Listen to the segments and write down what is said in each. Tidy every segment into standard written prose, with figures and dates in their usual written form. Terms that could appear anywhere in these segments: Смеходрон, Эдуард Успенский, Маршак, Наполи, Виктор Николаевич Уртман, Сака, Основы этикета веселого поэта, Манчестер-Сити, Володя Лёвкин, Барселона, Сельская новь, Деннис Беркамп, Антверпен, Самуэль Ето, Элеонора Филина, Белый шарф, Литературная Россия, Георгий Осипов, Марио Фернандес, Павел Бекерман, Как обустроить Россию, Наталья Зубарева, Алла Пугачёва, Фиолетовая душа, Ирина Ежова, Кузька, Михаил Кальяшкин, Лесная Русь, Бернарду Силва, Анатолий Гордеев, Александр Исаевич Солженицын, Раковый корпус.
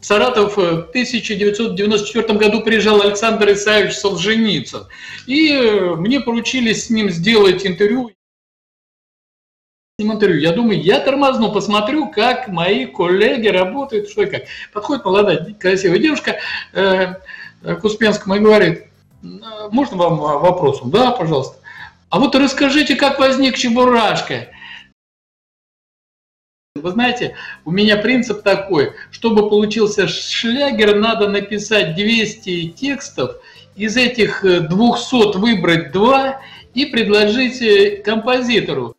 в Саратов в 1994 году приезжал Александр Исаевич Солженицын, и мне поручили с ним сделать интервью. Я думаю, я тормозну, посмотрю, как мои коллеги работают, что и как. Подходит молодая, красивая девушка к Успенскому и говорит: можно вам вопрос? Да, пожалуйста. А вот расскажите, как возник Чебурашка. Вы знаете, у меня принцип такой: чтобы получился шлягер, надо написать 200 текстов, из этих 200 выбрать 2 и предложить композитору.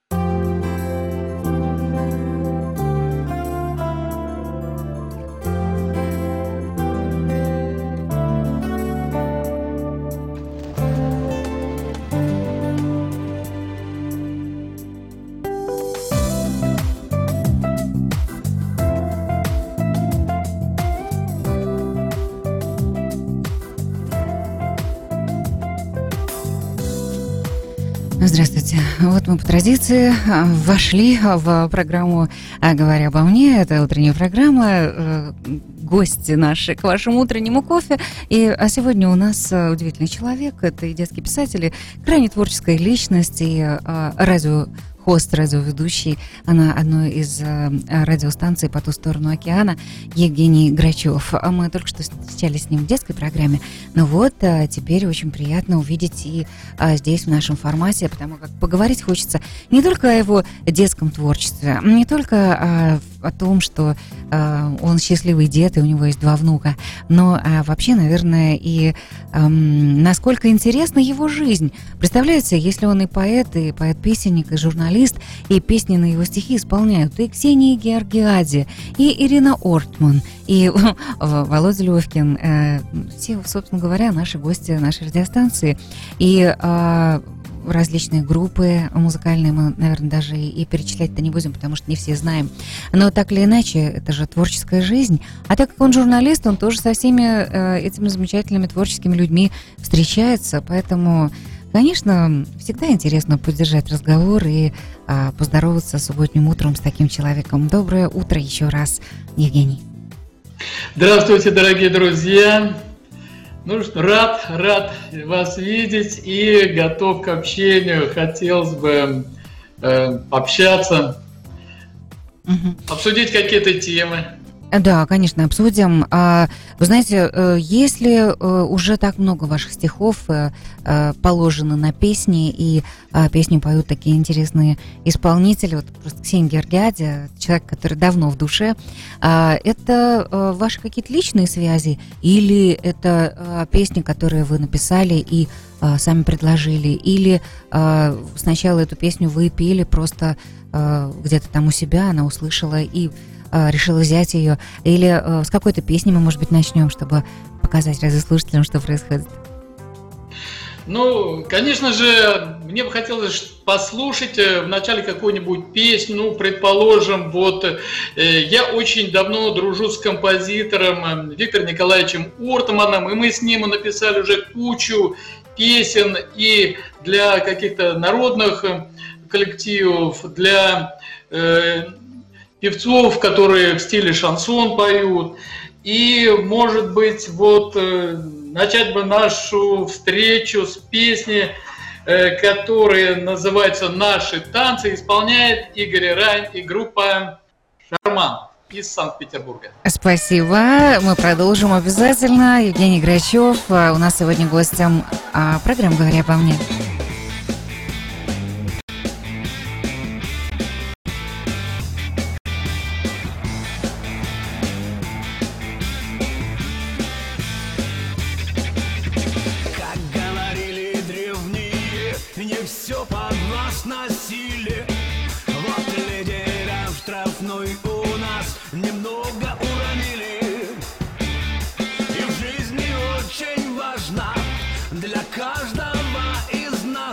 Здравствуйте. Вот мы по традиции вошли в программу «Говоря обо мне». Это утренняя программа. Гости наши к вашему утреннему кофе. А сегодня у нас удивительный человек. Это и детский писатель, и крайне творческая личность, и радиохост, радиоведущий на одной из радиостанций «По ту сторону океана» Евгений Грачев. Мы только что встречались с ним в детской программе. Но вот теперь очень приятно увидеть и здесь, в нашем формате, потому как поговорить хочется не только о его детском творчестве, не только о том, что он счастливый дед, и у него есть 2 внука, но вообще, наверное, и насколько интересна его жизнь. Представляете, если он и поэт-песенник, и журналист, и песни на его стихи исполняют и Ксения Георгиадзе, и Ирина Ортман, и Володя Лёвкин, все, собственно говоря, наши гости нашей радиостанции. И различные группы музыкальные мы, наверное, даже и перечислять-то не будем, потому что не все знаем. Но так или иначе, это же творческая жизнь. А так как он журналист, он тоже со всеми этими замечательными творческими людьми встречается. Поэтому, конечно, всегда интересно поддержать разговор и поздороваться субботним утром с таким человеком. Доброе утро еще раз, Евгений. Здравствуйте, дорогие друзья. Ну что, рад вас видеть и готов к общению. Хотелось бы общаться, обсудить какие-то темы. Да, конечно, обсудим. Вы знаете, если уже так много ваших стихов положено на песни, и песни поют такие интересные исполнители, вот просто Ксения Георгиадзе, человек, который давно в душе, это ваши какие-то личные связи, или это песни, которые вы написали и сами предложили, или сначала эту песню вы пели просто где-то там у себя, она услышала и решила взять ее, или с какой-то песни мы, может быть, начнем, чтобы показать радиослушателям, что происходит? Ну, конечно же, мне бы хотелось послушать вначале какую-нибудь песню, ну, предположим, вот я очень давно дружу с композитором Виктором Николаевичем Уртманом, и мы с ним написали уже кучу песен и для каких-то народных коллективов, для певцов, которые в стиле шансон поют. И, может быть, вот начать бы нашу встречу с песни, которая называется «Наши танцы», исполняет Игорь Райн и группа «Шарман» из Санкт-Петербурга. Спасибо. Мы продолжим обязательно. Евгений Грачев у нас сегодня гостем программы «Говоря обо мне». Для каждого из нас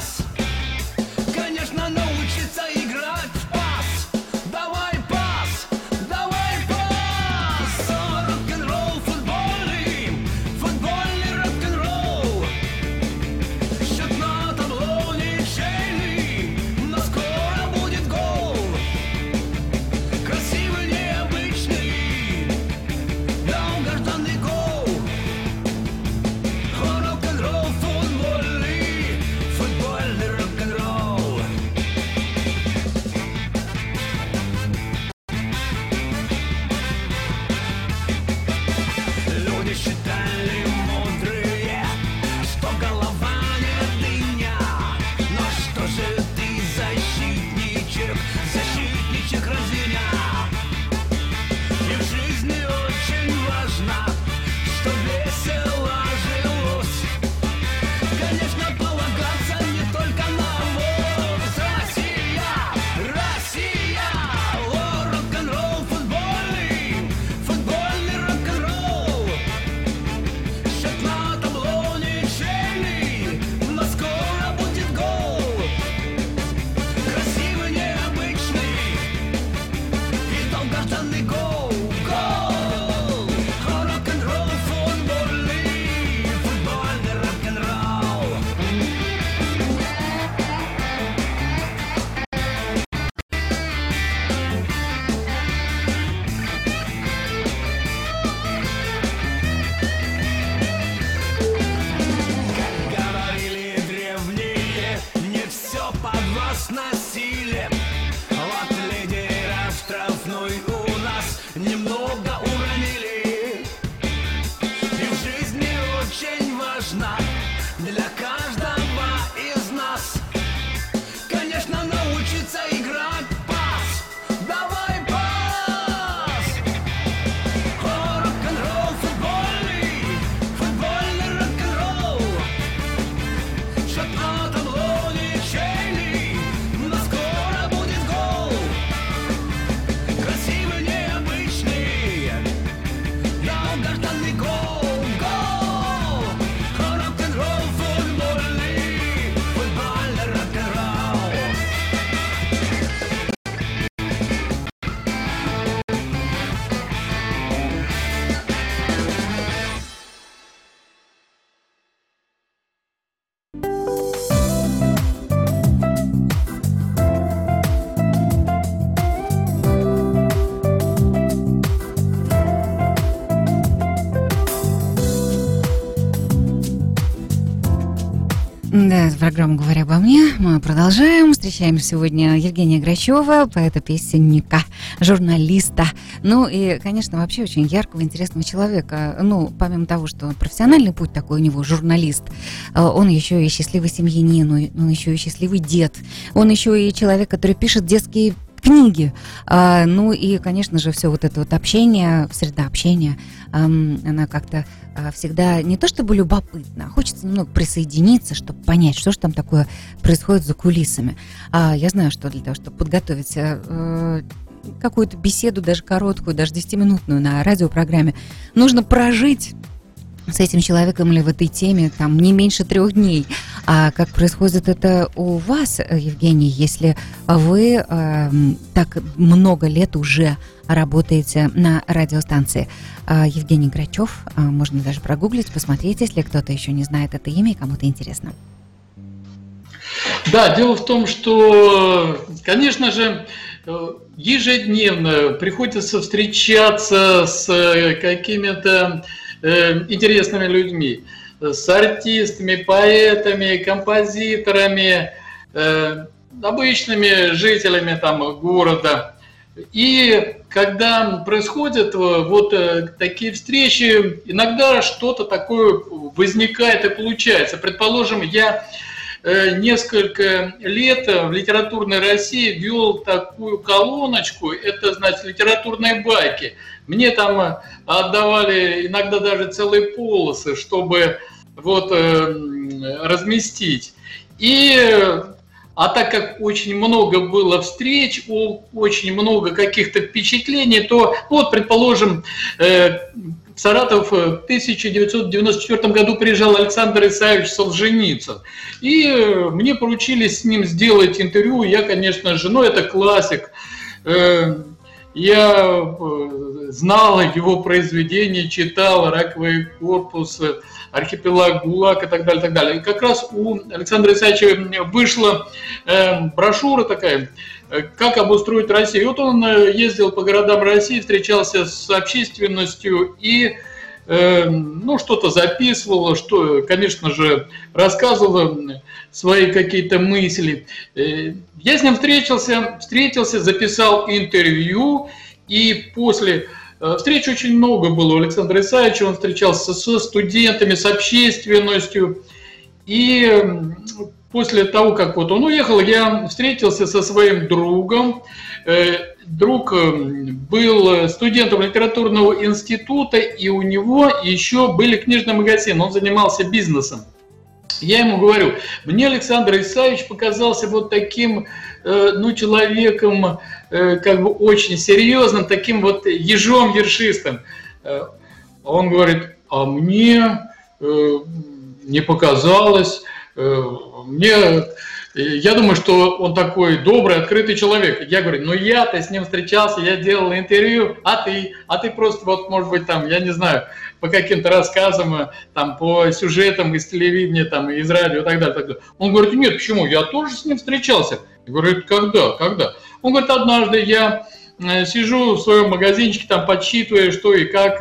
Да, это программа «Говоря обо мне». Мы продолжаем. Встречаем сегодня Евгения Грачева, поэта-песенника, журналиста. Ну и, конечно, вообще очень яркого, интересного человека. Ну, помимо того, что профессиональный путь такой у него, журналист, он еще и счастливый семьянин, он еще и счастливый дед, он еще и человек, который пишет детские книги. Ну и, конечно же, все вот это вот общение, среда общения, она как-то всегда не то чтобы любопытно, а хочется немного присоединиться, чтобы понять, что же там такое происходит за кулисами. Я знаю, что для того, чтобы подготовить какую-то беседу, даже короткую, даже 10-минутную на радиопрограмме, нужно прожить с этим человеком или в этой теме там не меньше 3 дней. А как происходит это у вас, Евгений, если вы так много лет уже работаете на радиостанции? Евгений Грачев, можно даже прогуглить, посмотреть, если кто-то еще не знает это имя и кому-то интересно. Да, дело в том, что, конечно же, ежедневно приходится встречаться с какими-то интересными людьми, с артистами, поэтами, композиторами, обычными жителями там города. И когда происходят вот такие встречи, иногда что-то такое возникает и получается. Предположим, я несколько лет в «Литературной России» вел такую колоночку, это значит «Литературные байки». Мне там отдавали иногда даже целые полосы, чтобы вот разместить. А так как очень много было встреч, очень много каких-то впечатлений, то вот, предположим, в Саратов в 1994 году приезжал Александр Исаевич Солженицын. И мне поручили с ним сделать интервью. Я, конечно же, это классик. Я знал его произведения, читал «Раковый корпус», «Архипелаг», «ГУЛАГ» и так далее, так далее. И как раз у Александра Исаевича вышла брошюра такая «Как обустроить Россию». И вот он ездил по городам России, встречался с общественностью и что-то записывал, что, конечно же, рассказывал свои какие-то мысли. Я с ним встретился, записал интервью, и после встреч очень много было у Александра Исаевича, он встречался со студентами, с общественностью, и после того, как вот он уехал, я встретился со своим другом. Друг был студентом литературного института, и у него еще были книжный магазин, он занимался бизнесом. Я ему говорю, мне Александр Исаевич показался вот таким, человеком, очень серьезным, таким вот ежом ершистым. Он говорит, а мне не показалось, мне Я думаю, что он такой добрый, открытый человек. Я говорю, ну я-то с ним встречался, я делал интервью, а ты просто вот, может быть, там, я не знаю, по каким-то рассказам, там, по сюжетам из телевидения, там, из радио и так далее, так далее. Он говорит, нет, почему, я тоже с ним встречался. Я говорю, когда? Он говорит, однажды я сижу в своем магазинчике, там, подсчитывая, что и как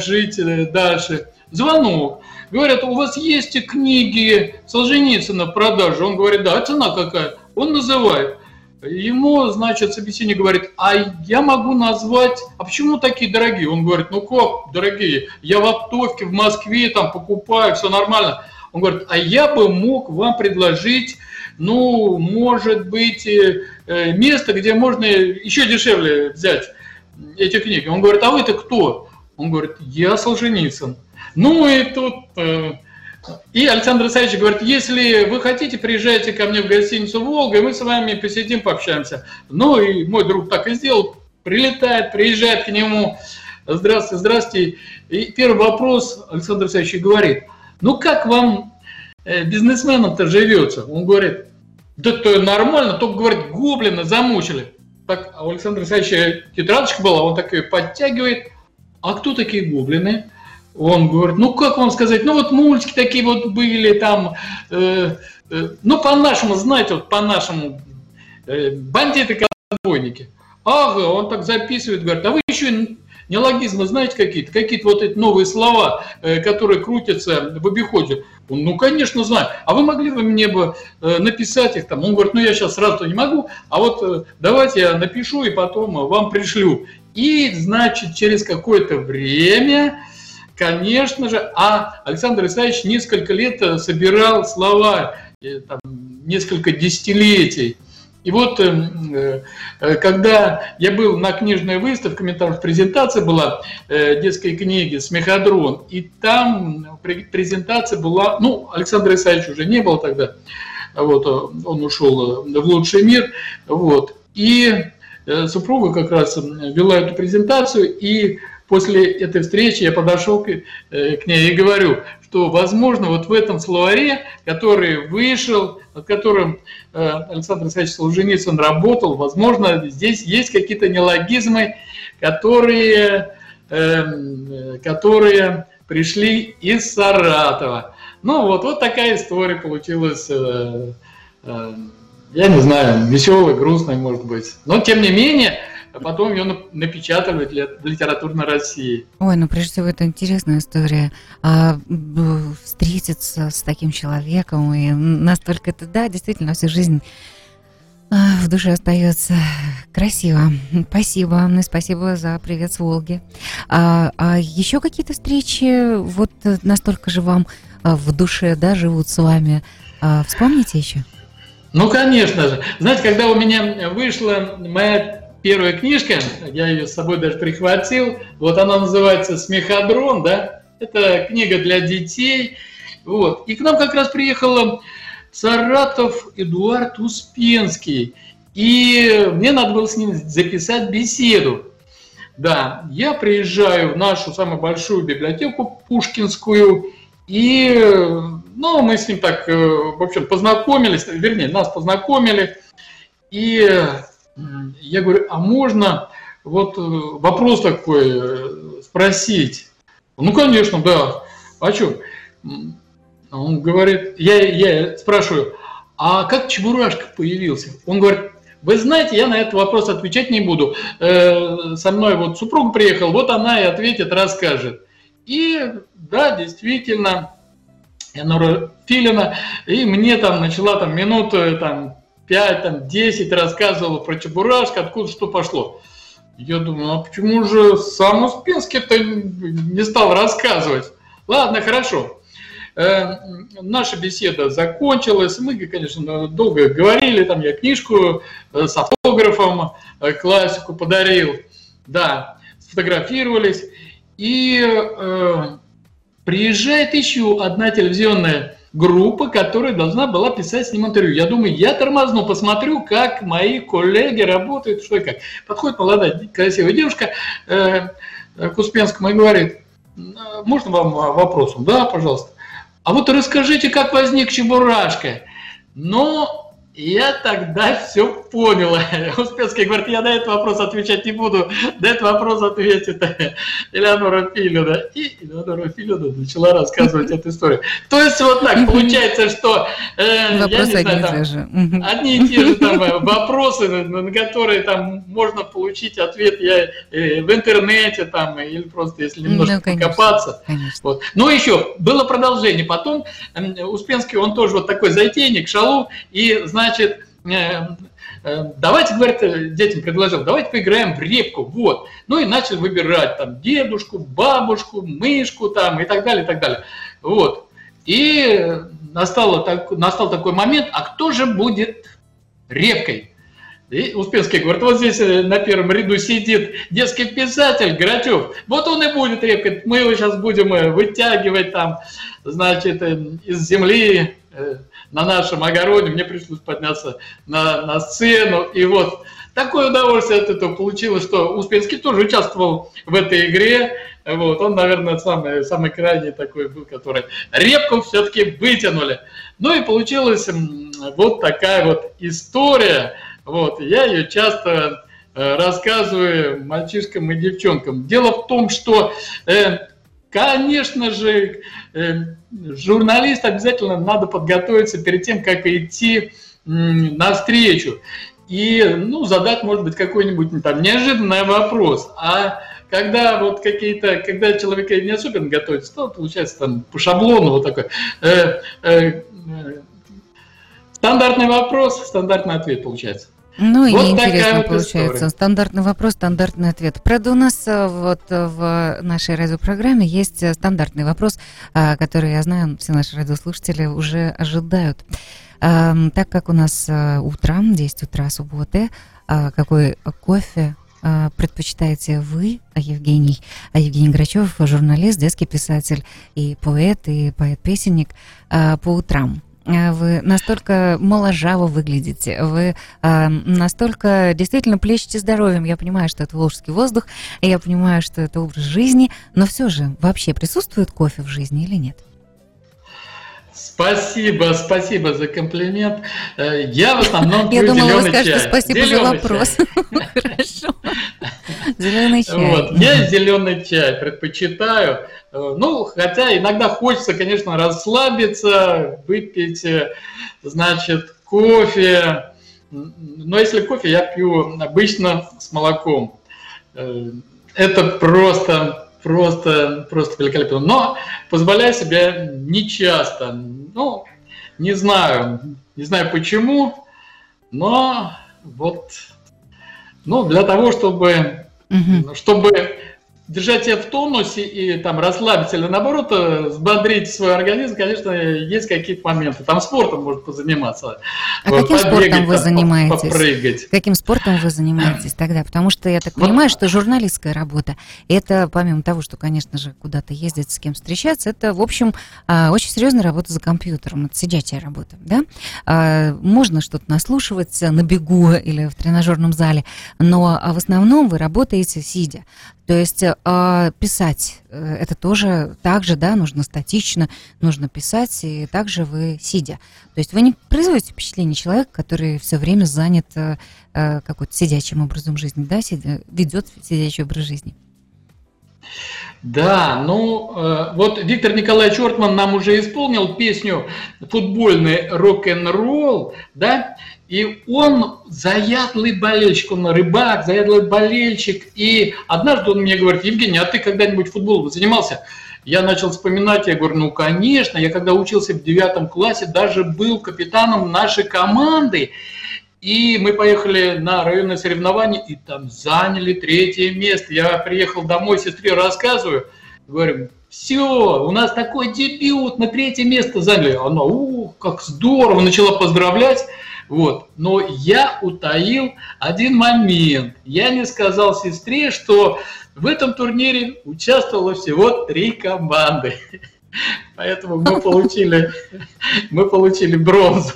жить дальше. Звонок. Говорят, у вас есть книги Солженицына в продаже? Он говорит, да, а цена какая? Он называет. Ему, значит, собеседник говорит, а я могу назвать, а почему такие дорогие? Он говорит, ну как дорогие? Я в оптовке в Москве там покупаю, все нормально. Он говорит, а я бы мог вам предложить, ну, может быть, место, где можно еще дешевле взять эти книги. Он говорит, а вы-то кто? Он говорит, я Солженицын. Ну и тут... И Александр Исаевич говорит, если вы хотите, приезжайте ко мне в гостиницу «Волга», и мы с вами посидим, пообщаемся. Ну и мой друг так и сделал, приезжает к нему, здравствуйте, здравствуйте. И первый вопрос Александр Исаевич говорит, ну как вам бизнесменам-то живется? Он говорит, да-то нормально, только, говорит, гоблина замучили. Так, а у Александра Исаевича тетрадочка была, он так ее подтягивает. А кто такие гоблины? Он говорит, ну как вам сказать, ну вот мультики такие вот были там, ну по-нашему, знаете, вот по-нашему, бандиты-ковбойники. Ага, он так записывает, говорит, а вы еще неологизмы знаете какие-то вот эти новые слова, которые крутятся в обиходе? Он, ну конечно знаю, а вы могли бы мне бы написать их там? Он говорит, ну я сейчас сразу не могу, а вот давайте я напишу и потом вам пришлю. И значит через какое-то время... Конечно же, а Александр Исаевич несколько лет собирал слова, там, несколько десятилетий. И вот, когда я был на книжной выставке, там презентация была детской книги «Смеходрон», и там презентация была, ну, Александра Исаевича уже не было тогда, вот, он ушел в лучший мир, вот, и супруга как раз вела эту презентацию, и... После этой встречи я подошел к ней и говорю, что, возможно, вот в этом словаре, который вышел, над которым Александр Исаевич Солженицын работал, возможно, здесь есть какие-то неологизмы, которые пришли из Саратова. Ну, вот такая история получилась, я не знаю, веселая, грустная, может быть. Но, тем не менее... А потом ее напечатали в «Литературной России». Ой, ну прежде всего, это интересная история. Встретиться с таким человеком, и настолько это, да, действительно, всю жизнь в душе остается красиво. Спасибо, ну и спасибо за привет с Волги. А еще какие-то встречи вот настолько же вам в душе, да, живут с вами. Вспомните еще? Ну, конечно же. Знаете, когда у меня вышла моя... Первая книжка, я ее с собой даже прихватил, вот она называется «Смеходрон», да, это книга для детей, вот. И к нам как раз приехал в Саратов Эдуард Успенский, и мне надо было с ним записать беседу. Да, я приезжаю в нашу самую большую библиотеку Пушкинскую, и, ну, мы с ним так, в общем, познакомились, вернее, нас познакомили, и... Я говорю, а можно вот вопрос такой спросить? Ну, конечно, да. О чем? Он говорит, я спрашиваю, а как Чебурашка появился? Он говорит, вы знаете, я на этот вопрос отвечать не буду. Со мной вот супруг приехал, вот она и ответит, расскажет. И да, действительно, Элеонора Филина, и мне там начала там минуту там... 5-10 рассказывала про Чебурашку, откуда что пошло. Я думаю, а почему же сам Успенский-то не стал рассказывать? Ладно, хорошо. Наша беседа закончилась, мы, конечно, долго говорили, там я книжку с автографом, классику подарил, да, сфотографировались. И приезжает еще одна телевизионная группа, которая должна была писать с ним интервью. Я думаю, я тормозну, посмотрю, как мои коллеги работают, что и как. Подходит молодая, красивая девушка к Успенскому и говорит, можно вам вопрос? Да, пожалуйста. А вот расскажите, как возник Чебурашка. Но Я тогда все понял. Успенский говорит, я на этот вопрос отвечать не буду, на этот вопрос ответит Элеонора Филина. И Элеонора Филина начала рассказывать эту историю. То есть вот так получается, что одни и те же вопросы, на которые можно получить ответ в интернете или просто если немножко покопаться. Но еще было продолжение. Потом Успенский, он тоже вот такой затейник, шалун, и значит, давайте, говорит, детям предложил, давайте поиграем в репку, вот. Ну и начал выбирать там дедушку, бабушку, мышку там и так далее, и так далее. Вот. И настал такой момент, а кто же будет репкой? И Успенский говорит, вот здесь на первом ряду сидит детский писатель Грачев, вот он и будет репкой, мы его сейчас будем вытягивать там, значит, из земли. На нашем огороде мне пришлось подняться на сцену, и вот такое удовольствие от этого получилось, что Успенский тоже участвовал в этой игре, вот, он, наверное, самый крайний такой был, который репку все-таки вытянули. Ну и получилась вот такая вот история, вот, я ее часто рассказываю мальчишкам и девчонкам. Дело в том, что, конечно же, журналист обязательно надо подготовиться перед тем, как идти навстречу. И задать, может быть, какой-нибудь там неожиданный вопрос. А когда вот когда человек не особенно готовится, то получается там по шаблону вот такой. Стандартный вопрос, стандартный ответ получается. Ну вот и интересно вот получается. История. Стандартный вопрос, стандартный ответ. Правда, у нас вот в нашей радиопрограмме есть стандартный вопрос, который, я знаю, все наши радиослушатели уже ожидают. Так как у нас утром, 10 утра субботы, какой кофе предпочитаете вы, Евгений? Евгений Грачев, журналист, детский писатель и поэт-песенник по утрам. Вы настолько моложаво выглядите, вы настолько действительно плещете здоровьем. Я понимаю, что это волжский воздух, я понимаю, что это образ жизни, но все же вообще присутствует кофе в жизни или нет? Спасибо за комплимент. Я в основном пью зеленый чай. Я думала, вы скажете спасибо за вопрос. Хорошо. Зеленый чай. Я зеленый чай предпочитаю. Ну, хотя иногда хочется, конечно, расслабиться, выпить, значит, кофе. Но если кофе, я пью обычно с молоком. Это просто великолепно. Но позволяю себе не часто. Ну, не знаю почему, но вот, для того, чтобы держать себя в тонусе и там расслабиться или наоборот взбодрить свой организм, конечно, есть какие-то моменты. Там спортом можно позаниматься. А каким спортом вы занимаетесь? Попрыгать. Каким спортом вы занимаетесь тогда? Потому что я так понимаю, что журналистская работа, это помимо того, что, конечно же, куда-то ездить, с кем встречаться, это, в общем, очень серьезная работа за компьютером, это сидячая работа, да? Можно что-то наслушивать на бегу или в тренажерном зале, но в основном вы работаете сидя. То есть писать это тоже так же, да, нужно статично, нужно писать, и также вы сидя. То есть вы не производите впечатление человека, который все время занят какой-то сидячим образом жизни, да, ведет сидячий образ жизни. Да, вот Виктор Николаевич Уртман нам уже исполнил песню «Футбольный рок-н-ролл», да, и он заядлый болельщик, он рыбак, заядлый болельщик, и однажды он мне говорит: Евгений, а ты когда-нибудь футболом занимался? Я начал вспоминать, я говорю, конечно, я когда учился в 9 классе, даже был капитаном нашей команды. И мы поехали на районное соревнование, и там заняли 3-е место. Я приехал домой, сестре рассказываю, говорю, все, у нас такой дебют, мы 3-е место заняли. Она, как здорово, начала поздравлять. Вот. Но я утаил один момент. Я не сказал сестре, что в этом турнире участвовало всего 3 команды. Поэтому мы получили бронзу.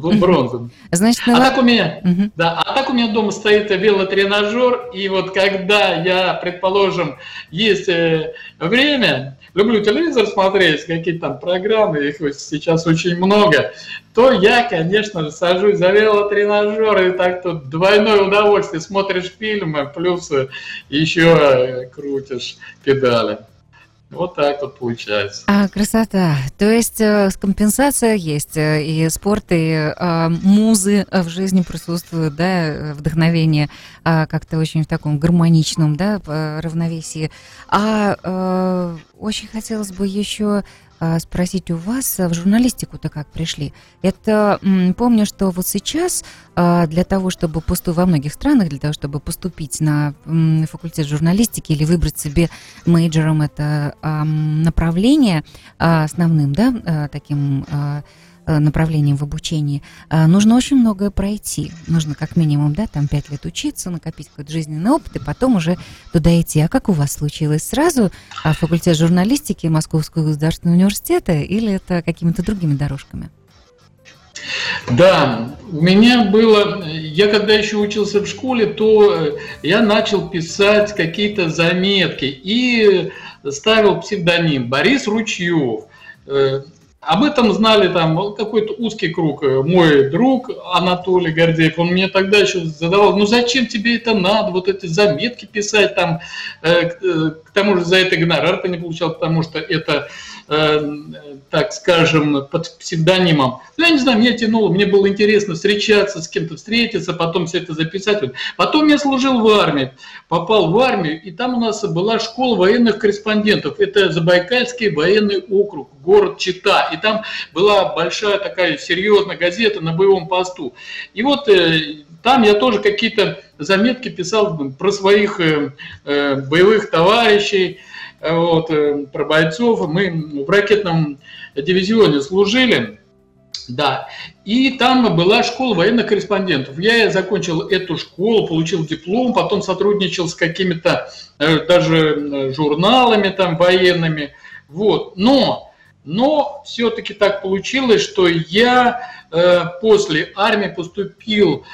бронзовым. Значит, а так у меня, да, а так у меня дома стоит велотренажер, и вот когда я, предположим, есть время, люблю телевизор смотреть, какие-то там программы, их сейчас очень много, то я, конечно же, сажусь за велотренажер, и так тут двойное удовольствие. Смотришь фильмы, плюс еще крутишь педали. Вот так вот получается. А, красота. То есть компенсация есть, и спорт, и музы в жизни присутствуют, да, вдохновение как-то очень в таком гармоничном, да, равновесии. А очень хотелось бы еще спросить у вас, в журналистику-то как пришли? Это, помню, что вот сейчас для того, чтобы поступить, во многих странах, для того, чтобы поступить на факультет журналистики или выбрать себе мейджером это направление основным, да, таким направлением в обучении, нужно очень многое пройти. Нужно как минимум, да, там 5 лет учиться, накопить какой-то жизненный опыт и потом уже туда идти. А как у вас случилось? Сразу факультет журналистики Московского государственного университета или это какими-то другими дорожками? Да, у меня было... Я когда еще учился в школе, то я начал писать какие-то заметки и ставил псевдоним Борис Ручьев. Об этом знали там какой-то узкий круг. Мой друг Анатолий Гордеев, он мне тогда еще задавал, ну зачем тебе это надо, вот эти заметки писать там, к тому же за это гонорар ты не получал, потому что это, так скажем, под псевдонимом. Ну, я не знаю, меня тянуло, мне было интересно встречаться, с кем-то встретиться, потом все это записать. Потом я служил в армии, попал в армию, и там у нас была школа военных корреспондентов. Это Забайкальский военный округ, город Чита. И там была большая такая серьезная газета на боевом посту. И вот там я тоже какие-то заметки писал про своих боевых товарищей, вот, про бойцов. Мы в ракетном дивизионе служили, да. И там была школа военных корреспондентов. Я закончил эту школу, получил диплом, потом сотрудничал с какими-то даже журналами там военными. Вот. Но все-таки так получилось, что я после армии поступил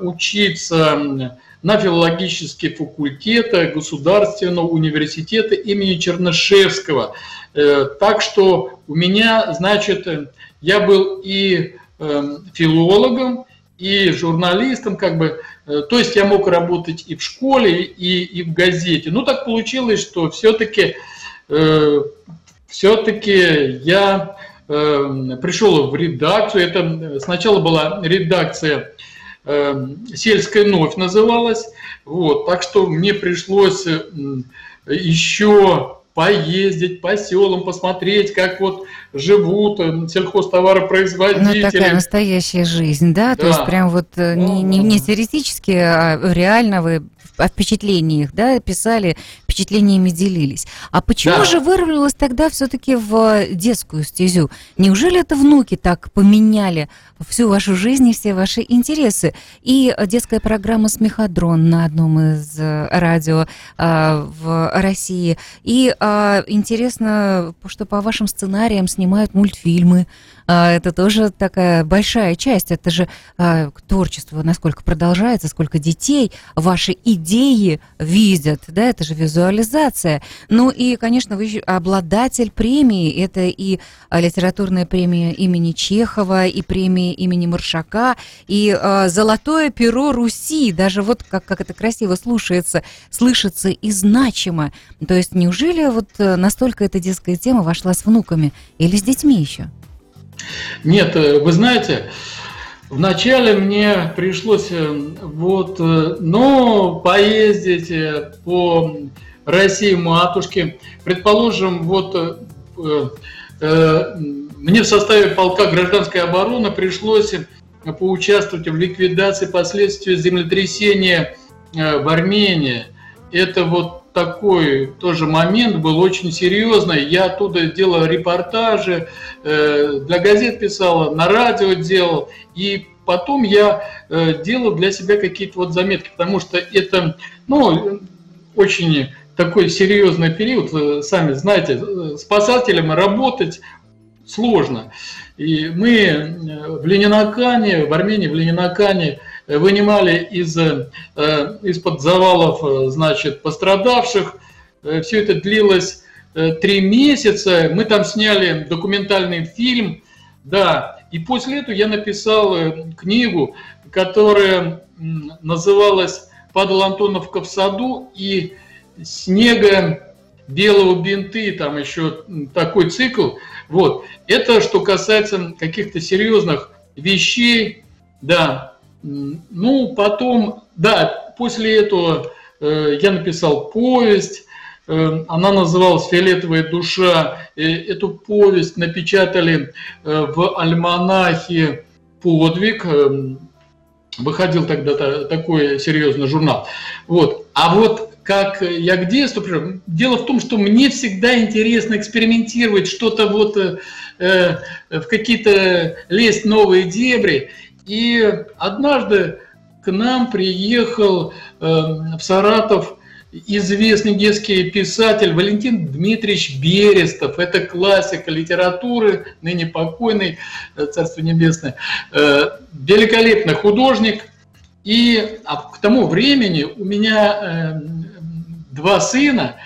учиться на филологический факультет Государственного университета имени Чернышевского. Так что у меня, значит, я был и филологом, и журналистом, как бы, то есть я мог работать и в школе, и в газете. Ну, так получилось, что все-таки я пришел в редакцию. Это сначала была редакция «Сельская новь» называлась. Вот, так что мне пришлось еще поездить по селам, посмотреть, как вот живут сельхозтоваропроизводители. Ну, такая настоящая жизнь, да? То есть прям вот не теоретически, а реально вы о впечатлениях, да, писали, впечатлениями делились. А почему же вырвалось тогда все-таки в детскую стезю? Неужели это внуки так поменяли всю вашу жизнь и все ваши интересы? И детская программа «Смеходрон» на одном из радио в России. И интересно, что по вашим сценариям снимают мультфильмы. Это тоже такая большая часть. Это же творчество, насколько продолжается, сколько детей ваши идеи видят. Да, это же визуализация. Ну и, конечно, вы обладатель премии. Это и литературная премия имени Чехова, и премия имени Маршака, и «Золотое перо Руси». Даже вот как это красиво слушается, слышится и значимо. То есть неужели вот настолько эта детская тема вошла с внуками или с детьми еще? Нет, вы знаете, вначале мне пришлось вот, ну, поездить по России матушке. Предположим, вот мне в составе полка гражданской обороны пришлось поучаствовать в ликвидации последствий землетрясения в Армении. Это вот такой тоже момент был очень серьезный. Я оттуда делал репортажи, для газет писал, на радио делал. И потом я делал для себя какие-то вот заметки, потому что это, ну, очень такой серьезный период. Сами знаете, спасателем работать сложно. И мы в Ленинакане, в Армении, в Ленинакане вынимали из-под завалов, значит, пострадавших. Все это длилось 3 месяца. Мы там сняли документальный фильм, да. И после этого я написал книгу, которая называлась «Падал Антоновка в саду» и «Снега, белого бинты», там еще такой цикл. Вот. Это что касается каких-то серьезных вещей, да. Ну, потом, да, после этого я написал повесть, она называлась «Фиолетовая душа». Эту повесть напечатали в альманахе «Подвиг». Выходил тогда такой серьезный журнал. Вот. А вот как я к детству пришел, дело в том, что мне всегда интересно экспериментировать, что-то вот в какие-то лезть новые дебри. И однажды к нам приехал в Саратов известный детский писатель Валентин Дмитриевич Берестов. Это классика литературы, ныне покойный, царство небесное. Великолепный художник. И к тому времени у меня 2 сына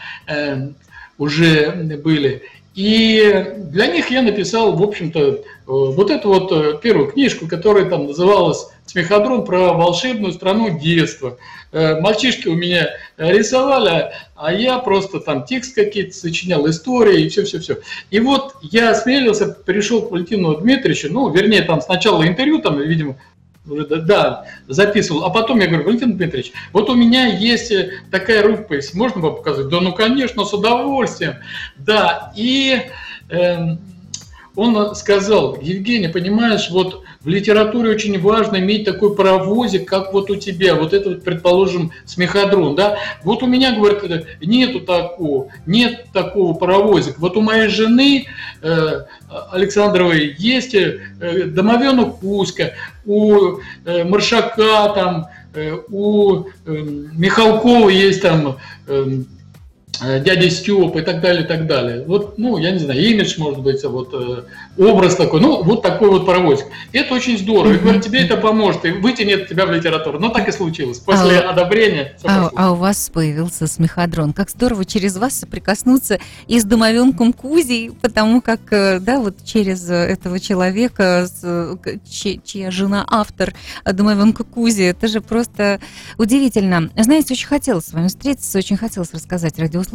уже были. И для них я написал, в общем-то, вот эту вот первую книжку, которая там называлась «Смеходрон про волшебную страну детства». Мальчишки у меня рисовали, а я просто там текст какие-то сочинял, истории и все-все-все. И вот я осмелился, пришел к Валентину Дмитриевичу, ну, вернее, там сначала интервью, там, видимо, уже, да, записывал, а потом я говорю: Валентин Дмитриевич, вот у меня есть такая рукопись, можно вам показать? Да, ну, конечно, с удовольствием. Да, и он сказал: Евгений, понимаешь, вот в литературе очень важно иметь такой паровозик, как вот у тебя, вот это вот, предположим, смеходрон, да, вот у меня, говорит, нет такого паровозика, вот у моей жены Александровой есть домовенок Кузька, у Маршака там, у Михалкова есть там дядя Стёпа и так далее, и так далее. Вот, ну, я не знаю, имидж, может быть, вот образ такой, ну, вот такой вот паровозик. Это очень здорово, и тебе это поможет, и вытянет тебя в литературу. Но так и случилось, после одобрения. А у вас появился смеходрон. Как здорово через вас соприкоснуться и с домовенком Кузей, потому как, да, вот через этого человека, чья жена автор домовенка Кузи, это же просто удивительно. Знаете, очень хотелось с вами встретиться, очень хотелось рассказать радиослушателям,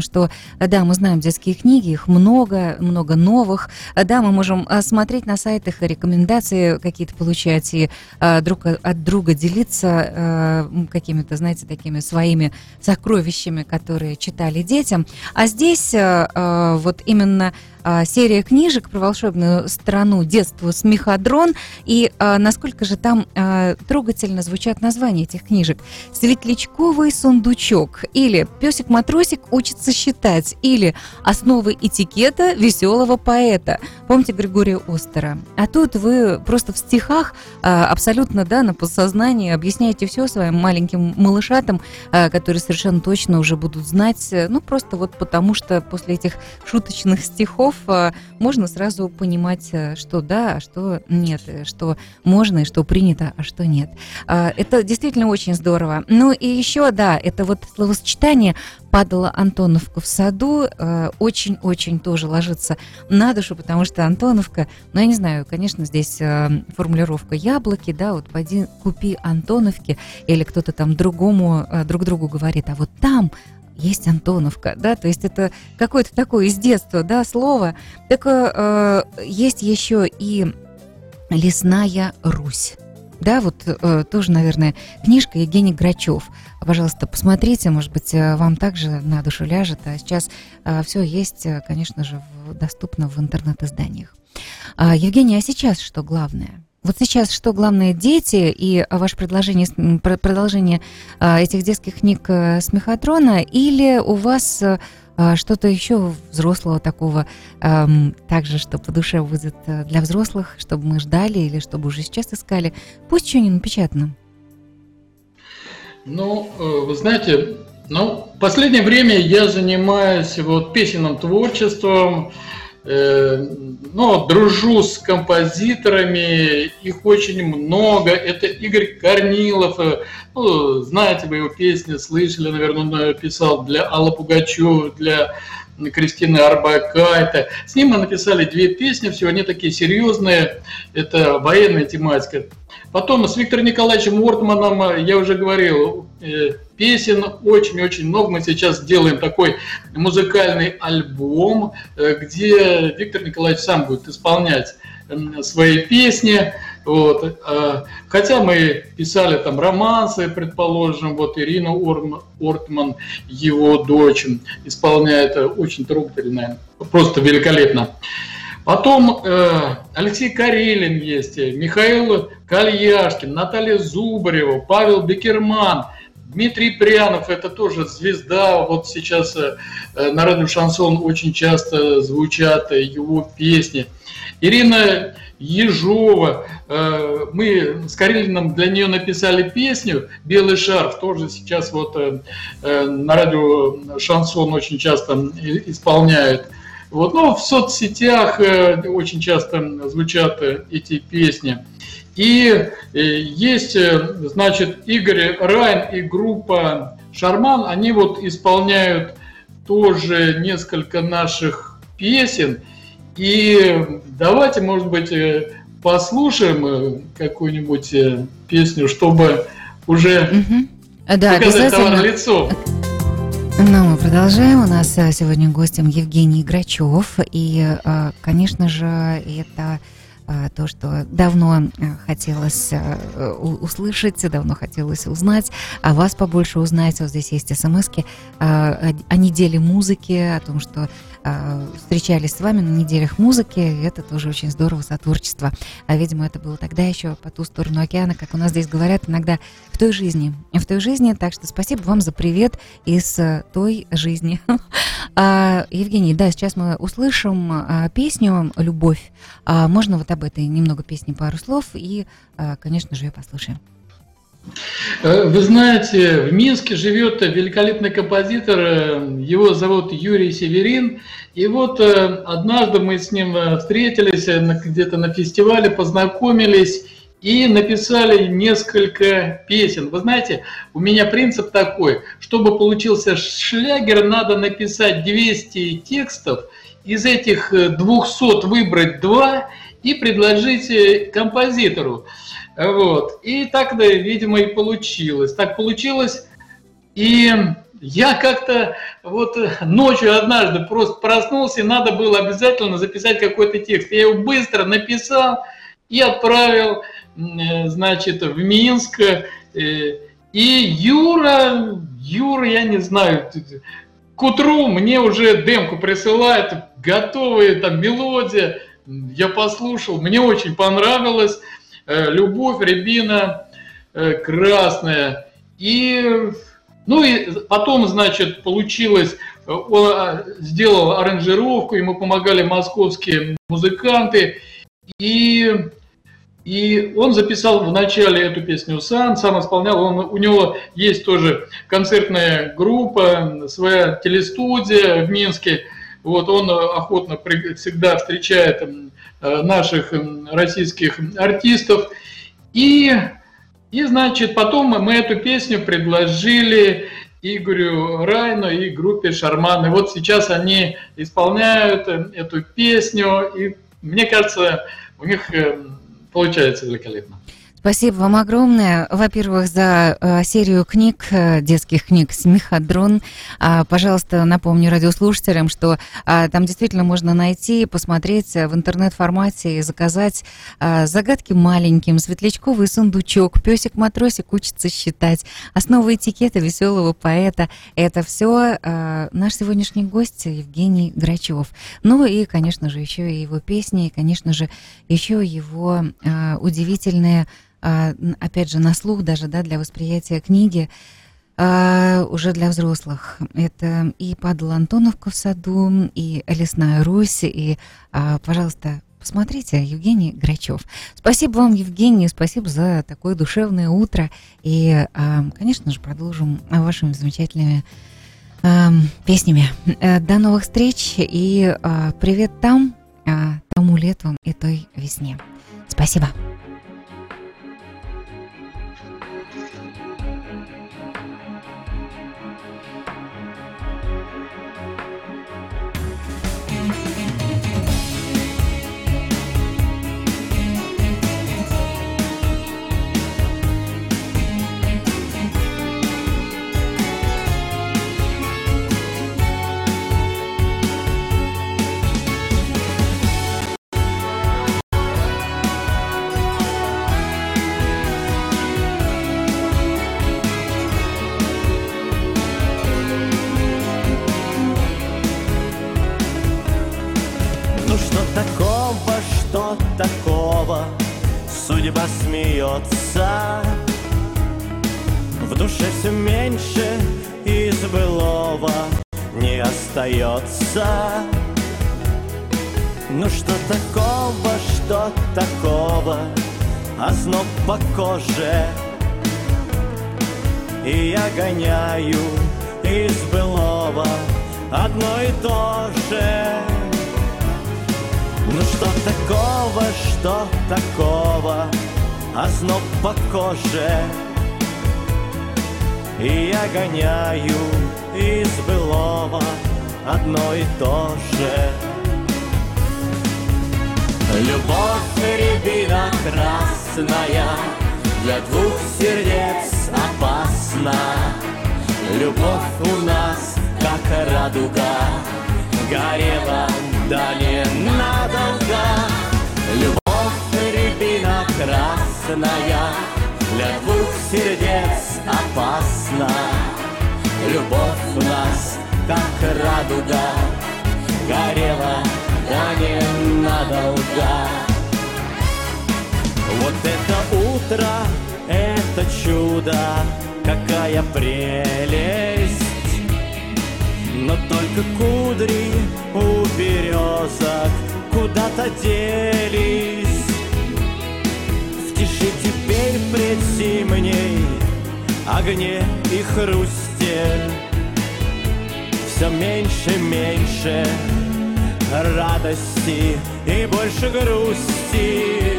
что, да, мы знаем детские книги, их много, много новых, да, мы можем смотреть на сайтах, рекомендации какие-то получать и друг от друга делиться какими-то, знаете, такими своими сокровищами, которые читали детям. А здесь вот именно серия книжек про волшебную страну детства «Смеходрон», и насколько же там трогательно звучат названия этих книжек. «Светлячковый сундучок», или «Песик-матросик учится считать», или «Основы этикета веселого поэта». Помните Григория Остера? А тут вы просто в стихах абсолютно, да, на подсознании объясняете все своим маленьким малышатам, которые совершенно точно уже будут знать, ну, просто вот потому что после этих шуточных стихов можно сразу понимать, что да, а что нет, что можно и что принято, а что нет. Это действительно очень здорово. Ну и еще, да, это вот словосочетание «Падала Антоновка в саду» очень-очень тоже ложится на душу, потому что Антоновка, ну я не знаю, конечно, здесь формулировка «яблоки», да, вот пойди купи Антоновки, или кто-то там друг другу говорит, а вот там есть Антоновка, да, то есть это какое-то такое из детства, да, слово. Так есть еще и «Лесная Русь». Да, вот тоже, наверное, книжка Евгений Грачев. Пожалуйста, посмотрите, может быть, вам также на душу ляжет. А сейчас все есть, конечно же, доступно в интернет-изданиях. Евгений, а сейчас что главное? Вот сейчас что главное — дети и ваше продолжение этих детских книг «Смеходрона», или у вас что-то еще взрослого такого, также, что по душе будет для взрослых, чтобы мы ждали или чтобы уже сейчас искали? Пусть что-нибудь напечатано. Ну, вы знаете, в последнее время я занимаюсь вот песенным творчеством, но дружу с композиторами, их очень много. Это Игорь Корнилов, ну, знаете вы его песни, слышали, наверное, писал для Аллы Пугачёвой, для Кристины Арбакайте. С ним мы написали две песни, все они такие серьезные, это военная тематика. Потом с Виктором Николаевичем Уртманом, я уже говорил, песен очень-очень много. Мы сейчас делаем такой музыкальный альбом, где Виктор Николаевич сам будет исполнять свои песни. Вот. Хотя мы писали там романсы, предположим, вот Ирина Ортман, его дочь, исполняет очень трогательно, просто великолепно. Потом Алексей Карелин есть, Михаил Кальяшкин, Наталья Зубарева, Павел Бекерман, Дмитрий Прянов, это тоже звезда, вот сейчас на радио «Шансон» очень часто звучат его песни. Ирина Ежова, мы с Карелином для нее написали песню «Белый шарф», тоже сейчас вот на радио «Шансон» очень часто исполняет. Вот, ну, в соцсетях очень часто звучат эти песни. И есть, значит, Игорь Райн и группа «Шарман», они вот исполняют тоже несколько наших песен. И давайте, может быть, послушаем какую-нибудь песню, чтобы уже показать товар лицом. Ну, мы продолжаем. У нас сегодня гостем Евгений Грачев. И, конечно же, это то, что давно хотелось услышать, давно хотелось узнать, а вас побольше узнать. Вот здесь есть смс-ки о неделе музыки, о том, что встречались с вами на неделях музыки. Это тоже очень здорово сотворчество. А, видимо, это было тогда еще по ту сторону океана, как у нас здесь говорят иногда, в той жизни. Так что спасибо вам за привет из той жизни. Евгений, да, сейчас мы услышим песню «Любовь». Можно вот об этой немного песни пару слов и, конечно же, ее послушаем. Вы знаете, в Минске живет великолепный композитор, его зовут Юрий Северин. И вот однажды мы с ним встретились где-то на фестивале, познакомились и написали несколько песен. Вы знаете, у меня принцип такой, чтобы получился шлягер, надо написать 200 текстов, из этих 200 выбрать 2 и предложить композитору. Вот. И так, видимо, и получилось. Так получилось. И я как-то вот ночью однажды просто проснулся, и надо было обязательно записать какой-то текст. Я его быстро написал и отправил, значит, в Минск. И Юра, я не знаю, к утру мне уже демку присылают, готовые там мелодия. Я послушал, мне очень понравилось. «Любовь», «Рябина», «Красная». И, ну и потом, значит, получилось, он сделал аранжировку, ему помогали московские музыканты. И он записал вначале эту песню сам исполнял. У него есть тоже концертная группа, своя телестудия в Минске. Вот он охотно всегда встречает наших российских артистов. И, значит, потом мы эту песню предложили Игорю Райну и группе «Шарман». И вот сейчас они исполняют эту песню. И мне кажется, у них получается великолепно. Спасибо вам огромное, во-первых, за серию книг, детских книг «Смеходрон». Пожалуйста, напомню радиослушателям, что там действительно можно найти, посмотреть в интернет-формате и заказать загадки маленьким, «Светлячковый сундучок», «Песик-матросик учится считать», «Основы этикета веселого поэта». Это все наш сегодняшний гость Евгений Грачев. Ну и, конечно же, еще и его песни, и, конечно же, еще его удивительные, опять же, на слух даже, да, для восприятия книги, уже для взрослых. Это и «Падал Антоновка в саду», и «Лесная Русь», и, пожалуйста, посмотрите, Евгений Грачев. Спасибо вам, Евгений, спасибо за такое душевное утро. И, конечно же, продолжим вашими замечательными песнями. До новых встреч и привет там, тому лету и той весне. Спасибо. Судьба смеется, в душе все меньше из былого не остается. Ну что такого, озноб по коже, и я гоняю из былого одно и то же. Ну что такого, озноб по коже, и я гоняю из былого одно и то же. Любовь, рябина красная, для двух сердец опасна. Любовь у нас, как радуга, горела, да не надолго. Любовь, рябина красная, для двух сердец опасна. Любовь у нас, как радуга, горела, да не надолго. Вот это утро, это чудо, какая прелесть! Но только кудри у березок куда-то делись. В тиши теперь пред зимней огне и хрусте все меньше, меньше радости и больше грусти.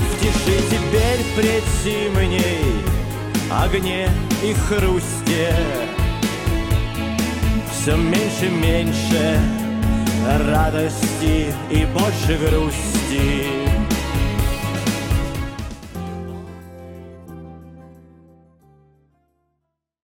В тиши теперь пред зимней огне и хрусте все меньше, меньше радости и больше грусти.